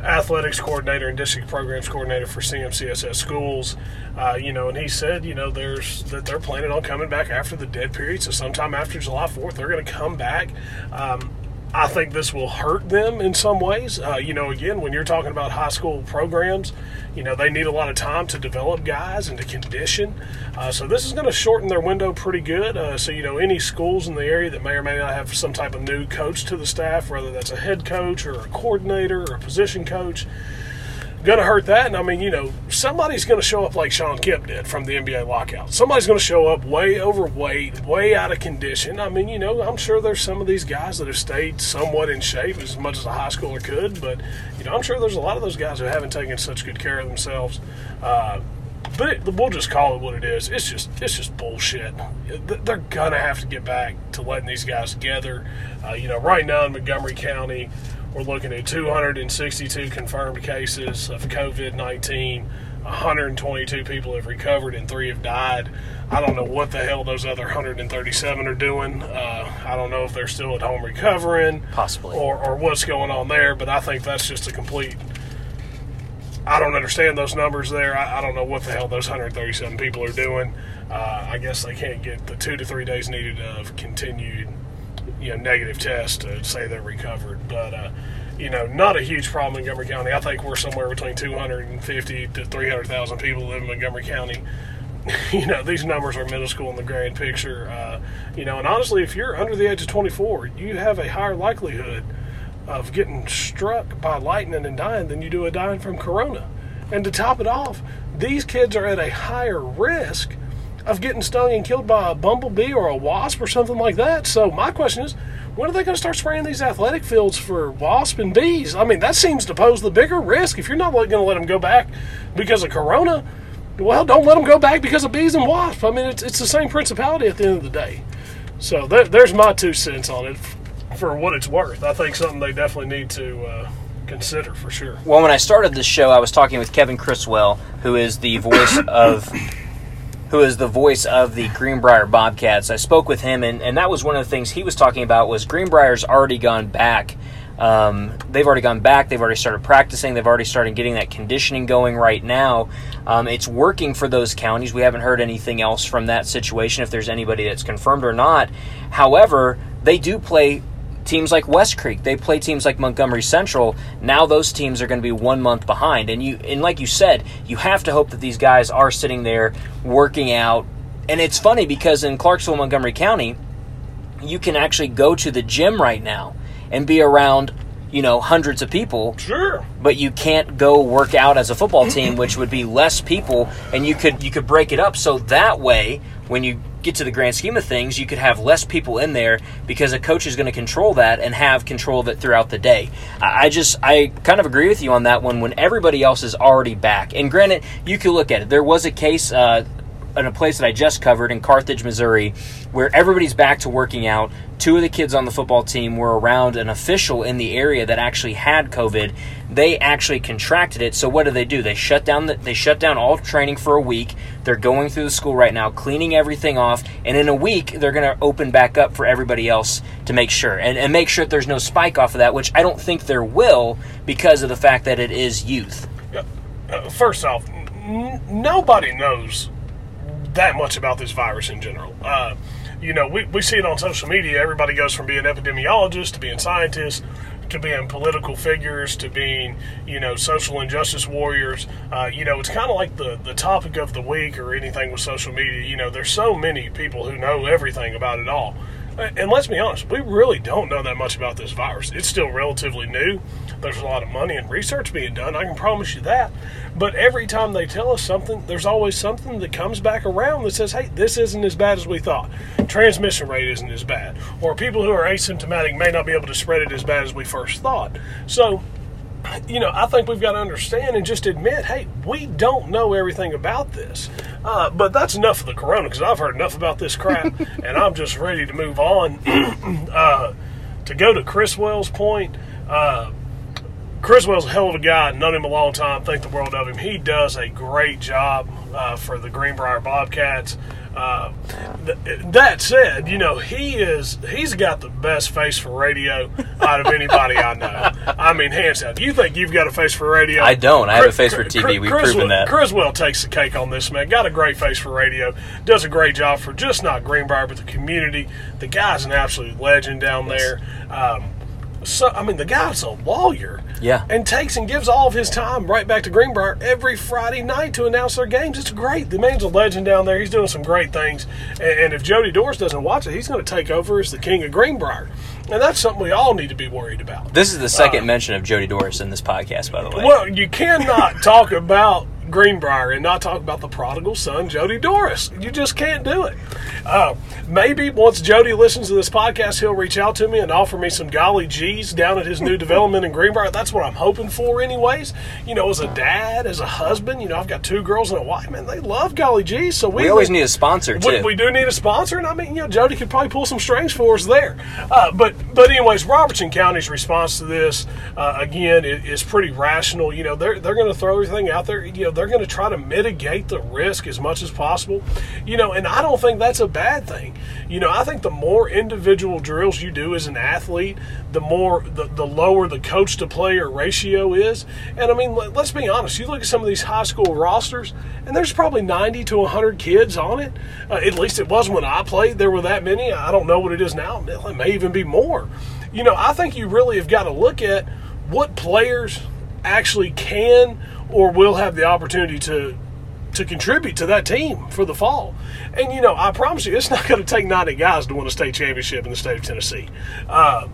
athletics coordinator and district programs coordinator for C M C S S schools, uh, you know, and he said, you know, there's that they're planning on coming back after the dead period, so sometime after July fourth, they're going to come back. Um, I think this will hurt them in some ways. Uh, you know, again, when you're talking about high school programs, you know, they need a lot of time to develop guys and to condition. Uh, so this is going to shorten their window pretty good. Uh, so, you know, any schools in the area that may or may not have some type of new coach to the staff, whether that's a head coach or a coordinator or a position coach, going to hurt that. And, I mean, you know, somebody's going to show up like Sean Kemp did from the N B A lockout. Somebody's going to show up way overweight, way out of condition. I mean, you know, I'm sure there's some of these guys that have stayed somewhat in shape as much as a high schooler could. But, you know, I'm sure there's a lot of those guys who haven't taken such good care of themselves. Uh, but it, we'll just call it what it is. It's just it's just bullshit. They're going to have to get back to letting these guys together. Uh, you know, right now in Montgomery County, we're looking at two hundred sixty-two confirmed cases of COVID nineteen. one hundred twenty-two people have recovered and three have died. I don't know what the hell those other one hundred thirty-seven are doing. Uh, I don't know if they're still at home recovering. Possibly. Or, or what's going on there, but I think that's just a complete... I don't understand those numbers there. I, I don't know what the hell those one hundred thirty-seven people are doing. Uh, I guess they can't get the two to three days needed of continued... you know, negative test to say they're recovered. But, uh, you know, not a huge problem in Montgomery County. I think we're somewhere between two hundred fifty to three hundred thousand people live in Montgomery County. You know, these numbers are minuscule in the grand picture. Uh, you know, and honestly, if you're under the age of twenty-four, you have a higher likelihood of getting struck by lightning and dying than you do of dying from corona. And to top it off, these kids are at a higher risk of getting stung and killed by a bumblebee or a wasp or something like that. So my question is, when are they going to start spraying these athletic fields for wasp and bees? I mean, that seems to pose the bigger risk. If you're not going to let them go back because of corona, well, don't let them go back because of bees and wasps. I mean, it's it's the same principality at the end of the day. So there, there's my two cents on it for what it's worth. I think something they definitely need to... Uh, consider for sure. Well, when I started this show, I was talking with Kevin Criswell, who is the voice of who is the voice of the Greenbrier Bobcats. I spoke with him, and, and that was one of the things he was talking about was Greenbrier's already gone back. Um, they've already gone back. They've already started practicing. They've already started getting that conditioning going right now. Um, it's working for those counties. We haven't heard anything else from that situation, if there's anybody that's confirmed or not. However, they do play teams like West Creek, they play teams like Montgomery Central. Now those teams are going to be one month behind. And you, and like you said, you have to hope that these guys are sitting there working out. And it's funny because in Clarksville, Montgomery County, you can actually go to the gym right now and be around, you know, hundreds of people. Sure. But you can't go work out as a football team, which would be less people, and you could you could break it up so that way when you get to the grand scheme of things, you could have less people in there because a coach is going to control that and have control of it throughout the day. I just, I kind of agree with you on that one when everybody else is already back. And granted, you can look at it. There was a case uh, in a place that I just covered in Carthage, Missouri, where everybody's back to working out. Two of the kids on the football team were around an official in the area that actually had COVID. They actually contracted it. So what do they do? They shut down the, they shut down all training for a week. They're going through the school right now, cleaning everything off, and in a week they're going to open back up for everybody else to make sure and, and make sure that there's no spike off of that, which I don't think there will because of the fact that it is youth. Uh, first off, n- nobody knows that much about this virus in general. Uh, you know, we, we see it on social media. Everybody goes from being epidemiologists to being scientists, to being political figures, to being, you know, social injustice warriors. Uh, you know, it's kind of like the, the topic of the week or anything with social media. You know, there's so many people who know everything about it all. And let's be honest, we really don't know that much about this virus. It's still relatively new. There's a lot of money and research being done, I can promise you that. But every time they tell us something, there's always something that comes back around that says, hey, this isn't as bad as we thought. Transmission rate isn't as bad. Or people who are asymptomatic may not be able to spread it as bad as we first thought. So, you know, I think we've got to understand and just admit, hey, we don't know everything about this. Uh, but that's enough of the corona because I've heard enough about this crap, and I'm just ready to move on. uh, to go to Criswell's point, uh, Criswell's a hell of a guy. Known him a long time. Think the world of him. He does a great job uh, for the Greenbrier Bobcats. Uh, th- that said, you know, he is, he's got the best face for radio out of anybody I know. I mean, hands down. Do you think you've got a face for radio? I don't. I have a face for T V. We've proven that. Criswell takes the cake on this, man. Got a great face for radio. Does a great job for just not Greenbrier, but the community. The guy's an absolute legend down there. Um, So, I mean, the guy's a lawyer. Yeah. And takes and gives all of his time right back to Greenbrier every Friday night to announce their games. It's great. The man's a legend down there. He's doing some great things. And, and if Jody Doris doesn't watch it, he's going to take over as the king of Greenbrier. And that's something we all need to be worried about. This is the second uh, mention of Jody Doris in this podcast, by the way. Well, you cannot talk about Greenbrier and not talk about the prodigal son, Jody Doris. You just can't do it. Uh, maybe once Jody listens to this podcast, he'll reach out to me and offer me some golly G's down at his new development in Greenbrier. That's what I'm hoping for anyways. You know, as a dad, as a husband, you know, I've got two girls and a wife. Man, they love golly G's. So we, we always need a sponsor, too. We, we do need a sponsor, and I mean, you know, Jody could probably pull some strings for us there. Uh, but, but anyways, Robertson County's response to this, uh, again, is pretty rational. You know, they're, they're going to throw everything out there. You know, they're going to try to mitigate the risk as much as possible, you know, and I don't think that's a bad thing. You know, I think the more individual drills you do as an athlete, the more the, the lower the coach to player ratio is. And I mean, let's be honest, you look at some of these high school rosters and there's probably ninety to one hundred kids on it. Uh, at least it was when I played, there were that many. I don't know what it is now. It may even be more. You know, I think you really have got to look at what players actually can or will have the opportunity to to contribute to that team for the fall. And, you know, I promise you, it's not going to take ninety guys to win a state championship in the state of Tennessee. Uh,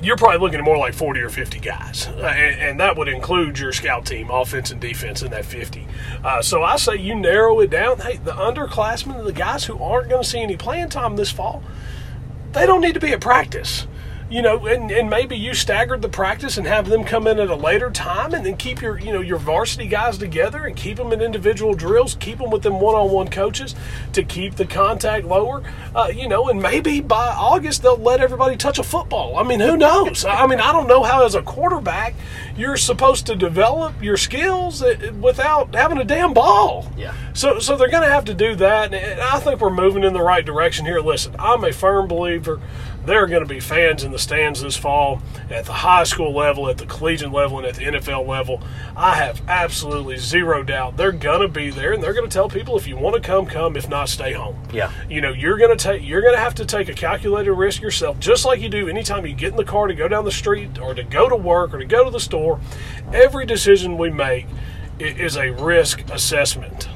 you're probably looking at more like forty or fifty guys, uh, and, and that would include your scout team, offense and defense, in that fifty. Uh, so I say you narrow it down. Hey, the underclassmen, the guys who aren't going to see any playing time this fall, they don't need to be at practice. You know, and, and maybe you staggered the practice and have them come in at a later time and then keep your, you know, your varsity guys together and keep them in individual drills, keep them with them one-on-one coaches to keep the contact lower, uh, you know, and maybe by August they'll let everybody touch a football. I mean, who knows? I mean, I don't know how as a quarterback you're supposed to develop your skills without having a damn ball. Yeah. So, so they're going to have to do that, and I think we're moving in the right direction here. Listen, I'm a firm believer there are going to be fans in the stands this fall at the high school level, at the collegiate level, and at the N F L level. I have absolutely zero doubt they're going to be there, and they're going to tell people, if you want to come, come. If not, stay home. Yeah. You know, you're going to take, you're going to have to take a calculated risk yourself, just like you do anytime you get in the car to go down the street or to go to work or to go to the store. Every decision we make is a risk assessment.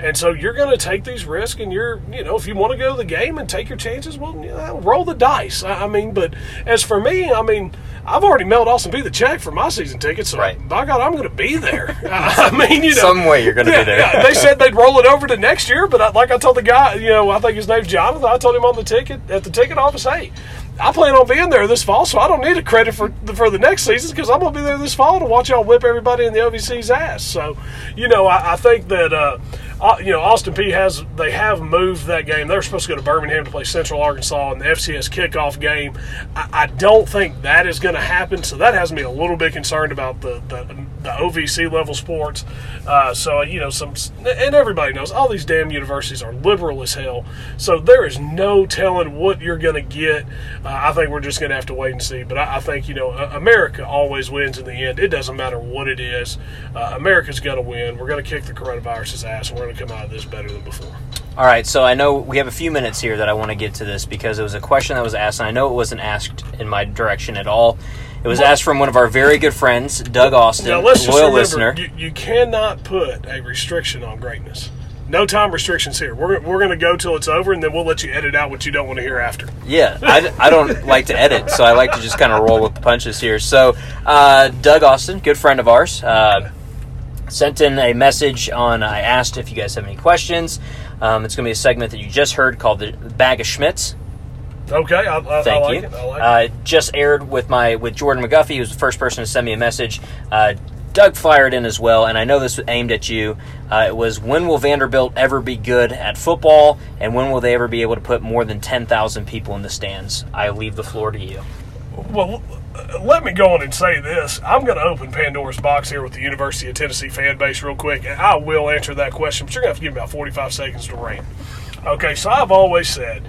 And so you're going to take these risks, and you're, you know, if you want to go to the game and take your chances, well, you know, roll the dice. I mean, but as for me, I mean, I've already mailed Austin Peay the check for my season tickets, so right. By God, I'm going to be there. I mean, you know, some way you're going to yeah, be there. Yeah, they said they'd roll it over to next year, but I, like I told the guy, you know, I think his name's Jonathan. I told him on the ticket at the ticket office, hey, I plan on being there this fall, so I don't need a credit for the, for the next season because I'm going to be there this fall to watch y'all whip everybody in the O V C's ass. So, you know, I, I think that, uh, uh, you know, Austin Peay has – they have moved that game. They were supposed to go to Birmingham to play Central Arkansas in the F C S kickoff game. I, I don't think that is going to happen, so that has me a little bit concerned about the, the, the O V C-level sports. Uh, so, you know, some – and everybody knows all these damn universities are liberal as hell, so there is no telling what you're going to get. Uh, I think we're just going to have to wait and see. But I, I think, you know, America always wins in the end. It doesn't matter what it is. Uh, America's going to win. We're going to kick the coronavirus's ass, and we're going to come out of this better than before. All right, so I know we have a few minutes here that I want to get to this because it was a question that was asked, and I know it wasn't asked in my direction at all. It was well, asked from one of our very good friends, Doug Austin, now let's just loyal remember, listener. You, you cannot put a restriction on greatness. No time restrictions here. We're we're going to go till it's over, and then we'll let you edit out what you don't want to hear after. Yeah, I, I don't like to edit, so I like to just kind of roll with the punches here. So uh, Doug Austin, good friend of ours, uh, sent in a message on, I asked if you guys have any questions. Um, it's going to be a segment that you just heard called The Bag of Schmitz. Okay, I, I, Thank I like you. it. I like uh, it. Just aired with, my, with Jordan McGuffey, who was the first person to send me a message. Uh Doug fired in as well, and I know this was aimed at you. Uh, it was, when will Vanderbilt ever be good at football, and when will they ever be able to put more than ten thousand people in the stands? I leave the floor to you. Well, let me go on and say this. I'm going to open Pandora's box here with the University of Tennessee fan base real quick, and I will answer that question, but you're going to have to give me about forty-five seconds to rant. Okay, so I've always said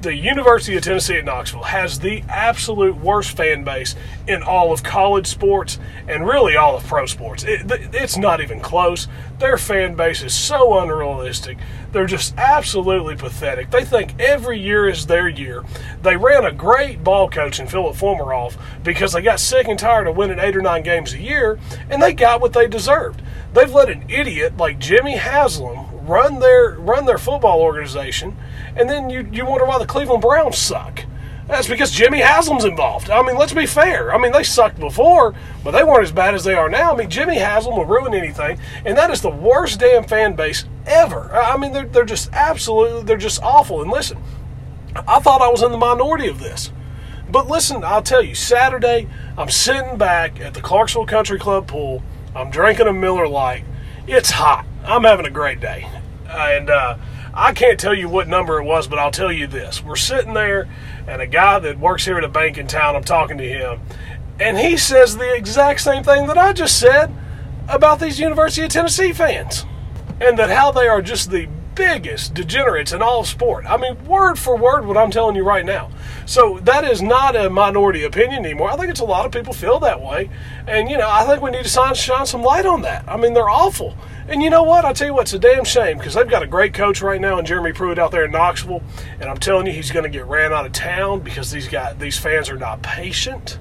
the University of Tennessee at Knoxville has the absolute worst fan base in all of college sports and really all of pro sports. It, it's not even close. Their fan base is so unrealistic. They're just absolutely pathetic. They think every year is their year. They ran a great ball coach in Philip Fulmer off because they got sick and tired of winning eight or nine games a year, and they got what they deserved. They've let an idiot like Jimmy Haslam run their run their football organization, and then you, you wonder why the Cleveland Browns suck. That's because Jimmy Haslam's involved. I mean, let's be fair. I mean, they sucked before, but they weren't as bad as they are now. I mean, Jimmy Haslam will ruin anything, and that is the worst damn fan base ever. I mean, they're, they're just absolutely, they're just awful. And listen, I thought I was in the minority of this. But listen, I'll tell you, Saturday, I'm sitting back at the Clarksville Country Club pool. I'm drinking a Miller Lite. It's hot. I'm having a great day. And uh, I can't tell you what number it was, but I'll tell you this. We're sitting there, and a guy that works here at a bank in town, I'm talking to him, and he says the exact same thing that I just said about these University of Tennessee fans, and that how they are just the biggest degenerates in all of sport. I mean, word for word what I'm telling you right now. So that is not a minority opinion anymore. I think it's a lot of people feel that way. And, you know, I think we need to shine, shine some light on that. I mean, they're awful. And you know what? I tell you what, it's a damn shame because they've got a great coach right now in Jeremy Pruitt out there in Knoxville. And I'm telling you, he's going to get ran out of town because these guys, these fans are not patient.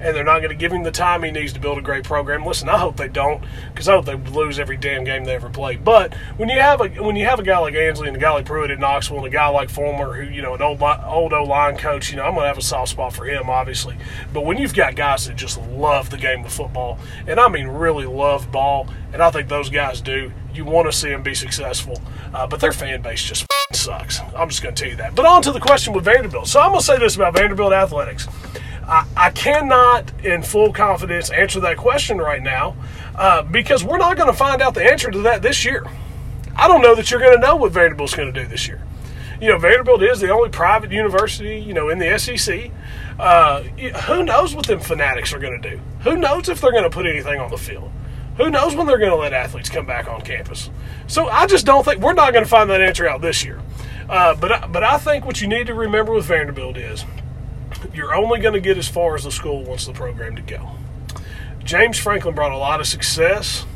And they're not going to give him the time he needs to build a great program. Listen, I hope they don't, because I hope they lose every damn game they ever play. But when you have a when you have a guy like Ansley and a guy like Pruitt at Knoxville and a guy like Fulmer, who, you know, an old old O-line coach, you know, I'm going to have a soft spot for him, obviously. But when you've got guys that just love the game of football, and I mean really love ball, and I think those guys do, you want to see them be successful. Uh, but their fan base just f- sucks. I'm just going to tell you that. But on to the question with Vanderbilt. So I'm going to say this about Vanderbilt athletics. I cannot, in full confidence, answer that question right now uh, because we're not going to find out the answer to that this year. I don't know that you're going to know what Vanderbilt's going to do this year. You know, Vanderbilt is the only private university, you know, in the S E C. Uh, who knows what them fanatics are going to do? Who knows if they're going to put anything on the field? Who knows when they're going to let athletes come back on campus? So I just don't think we're not going to find that answer out this year. Uh, but I, but I think what you need to remember with Vanderbilt is you're only going to get as far as the school wants the program to go. James Franklin brought a lot of success.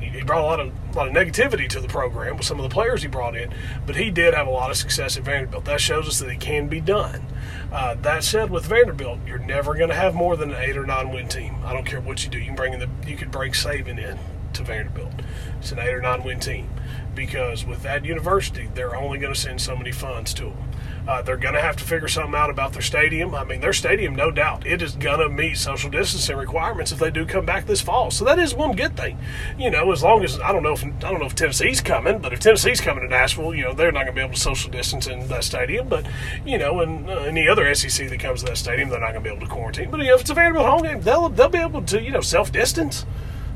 He brought a lot of a lot of negativity to the program with some of the players he brought in, but he did have a lot of success at Vanderbilt. That shows us that it can be done. Uh, that said, with Vanderbilt, you're never going to have more than an eight or nine win team. I don't care what you do. You can bring in the you could bring Saban in to Vanderbilt. It's an eight or nine win team because with that university, they're only going to send so many funds to them. Uh, they're going to have to figure something out about their stadium. I mean, their stadium, no doubt, it is going to meet social distancing requirements if they do come back this fall. So that is one good thing. You know, as long as, I don't know if, I don't know if Tennessee's coming, but if Tennessee's coming to Nashville, you know, they're not going to be able to social distance in that stadium. But, you know, and uh, any other S E C that comes to that stadium, they're not going to be able to quarantine. But, you know, if it's a Vanderbilt home game, they'll, they'll be able to, you know, self-distance.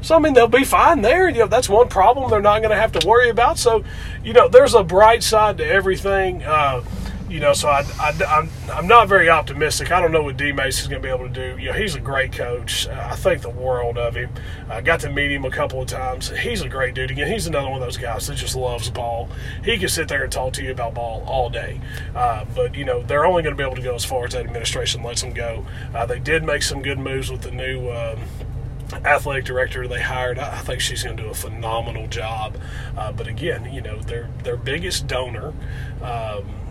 So, I mean, they'll be fine there. You know, that's one problem they're not going to have to worry about. So, you know, there's a bright side to everything. Uh, You know, so I, I, I'm, I'm not very optimistic. I don't know what D. Mace is going to be able to do. You know, he's a great coach. I think the world of him. I got to meet him a couple of times. He's a great dude. Again, he's another one of those guys that just loves ball. He can sit there and talk to you about ball all day. Uh, but, you know, they're only going to be able to go as far as that administration lets them go. Uh, they did make some good moves with the new um, – athletic director they hired. I think she's going to do a phenomenal job. Uh, but, again, you know, their, their biggest donor um, –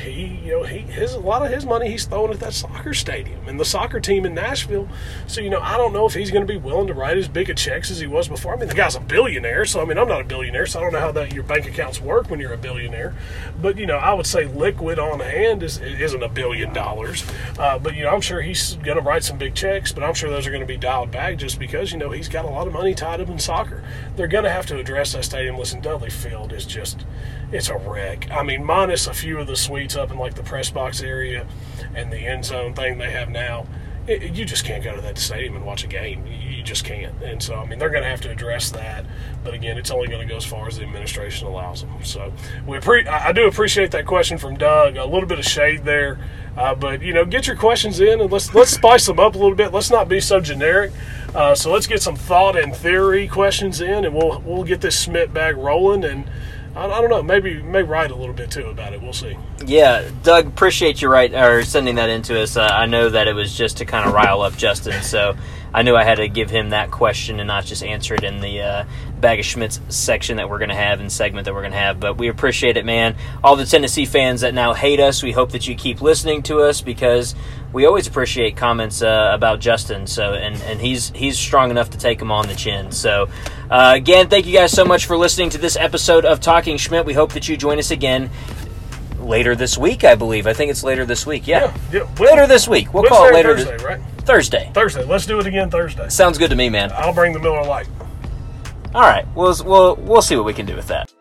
He, you know, he his a lot of his money he's throwing at that soccer stadium and the soccer team in Nashville. So, you know, I don't know if he's going to be willing to write as big a checks as he was before. I mean, the guy's a billionaire, so I mean, I'm not a billionaire, so I don't know how that your bank accounts work when you're a billionaire. But, you know, I would say liquid on hand is isn't a billion dollars. Uh, but, you know, I'm sure he's going to write some big checks, but I'm sure those are going to be dialed back just because, you know, he's got a lot of money tied up in soccer. They're going to have to address that stadium. Listen, Dudley Field is just it's a wreck. I mean, minus a few of the suites up in like the press box area and the end zone thing they have now, it, it, you just can't go to that stadium and watch a game. You, you just can't. And so, I mean, they're going to have to address that. But, again, it's only going to go as far as the administration allows them. So we pre- I do appreciate that question from Doug. A little bit of shade there. Uh, but, you know, get your questions in and let's let's spice them up a little bit. Let's not be so generic. Uh, so let's get some thought and theory questions in, and we'll we'll get this Schmidt bag rolling. And I, I don't know, maybe may write a little bit too about it. We'll see. Yeah, Doug, appreciate you right or sending that into us. Uh, I know that it was just to kind of rile up Justin, so I knew I had to give him that question and not just answer it in the uh, Bag of Schmitz section that we're going to have and segment that we're going to have. But we appreciate it, man. All the Tennessee fans that now hate us, we hope that you keep listening to us because we always appreciate comments uh, about Justin. So and, and he's he's strong enough to take him on the chin. So, uh, again, thank you guys so much for listening to this episode of Talking Schmidt. We hope that you join us again later this week, I believe. I think it's later this week. Yeah, yeah, yeah. Later this week. We'll Wednesday call it later. Thursday, th- right? Thursday. Thursday. Let's do it again Thursday. Sounds good to me, man. I'll bring the Miller Lite. All right. We'll we'll we'll see what we can do with that.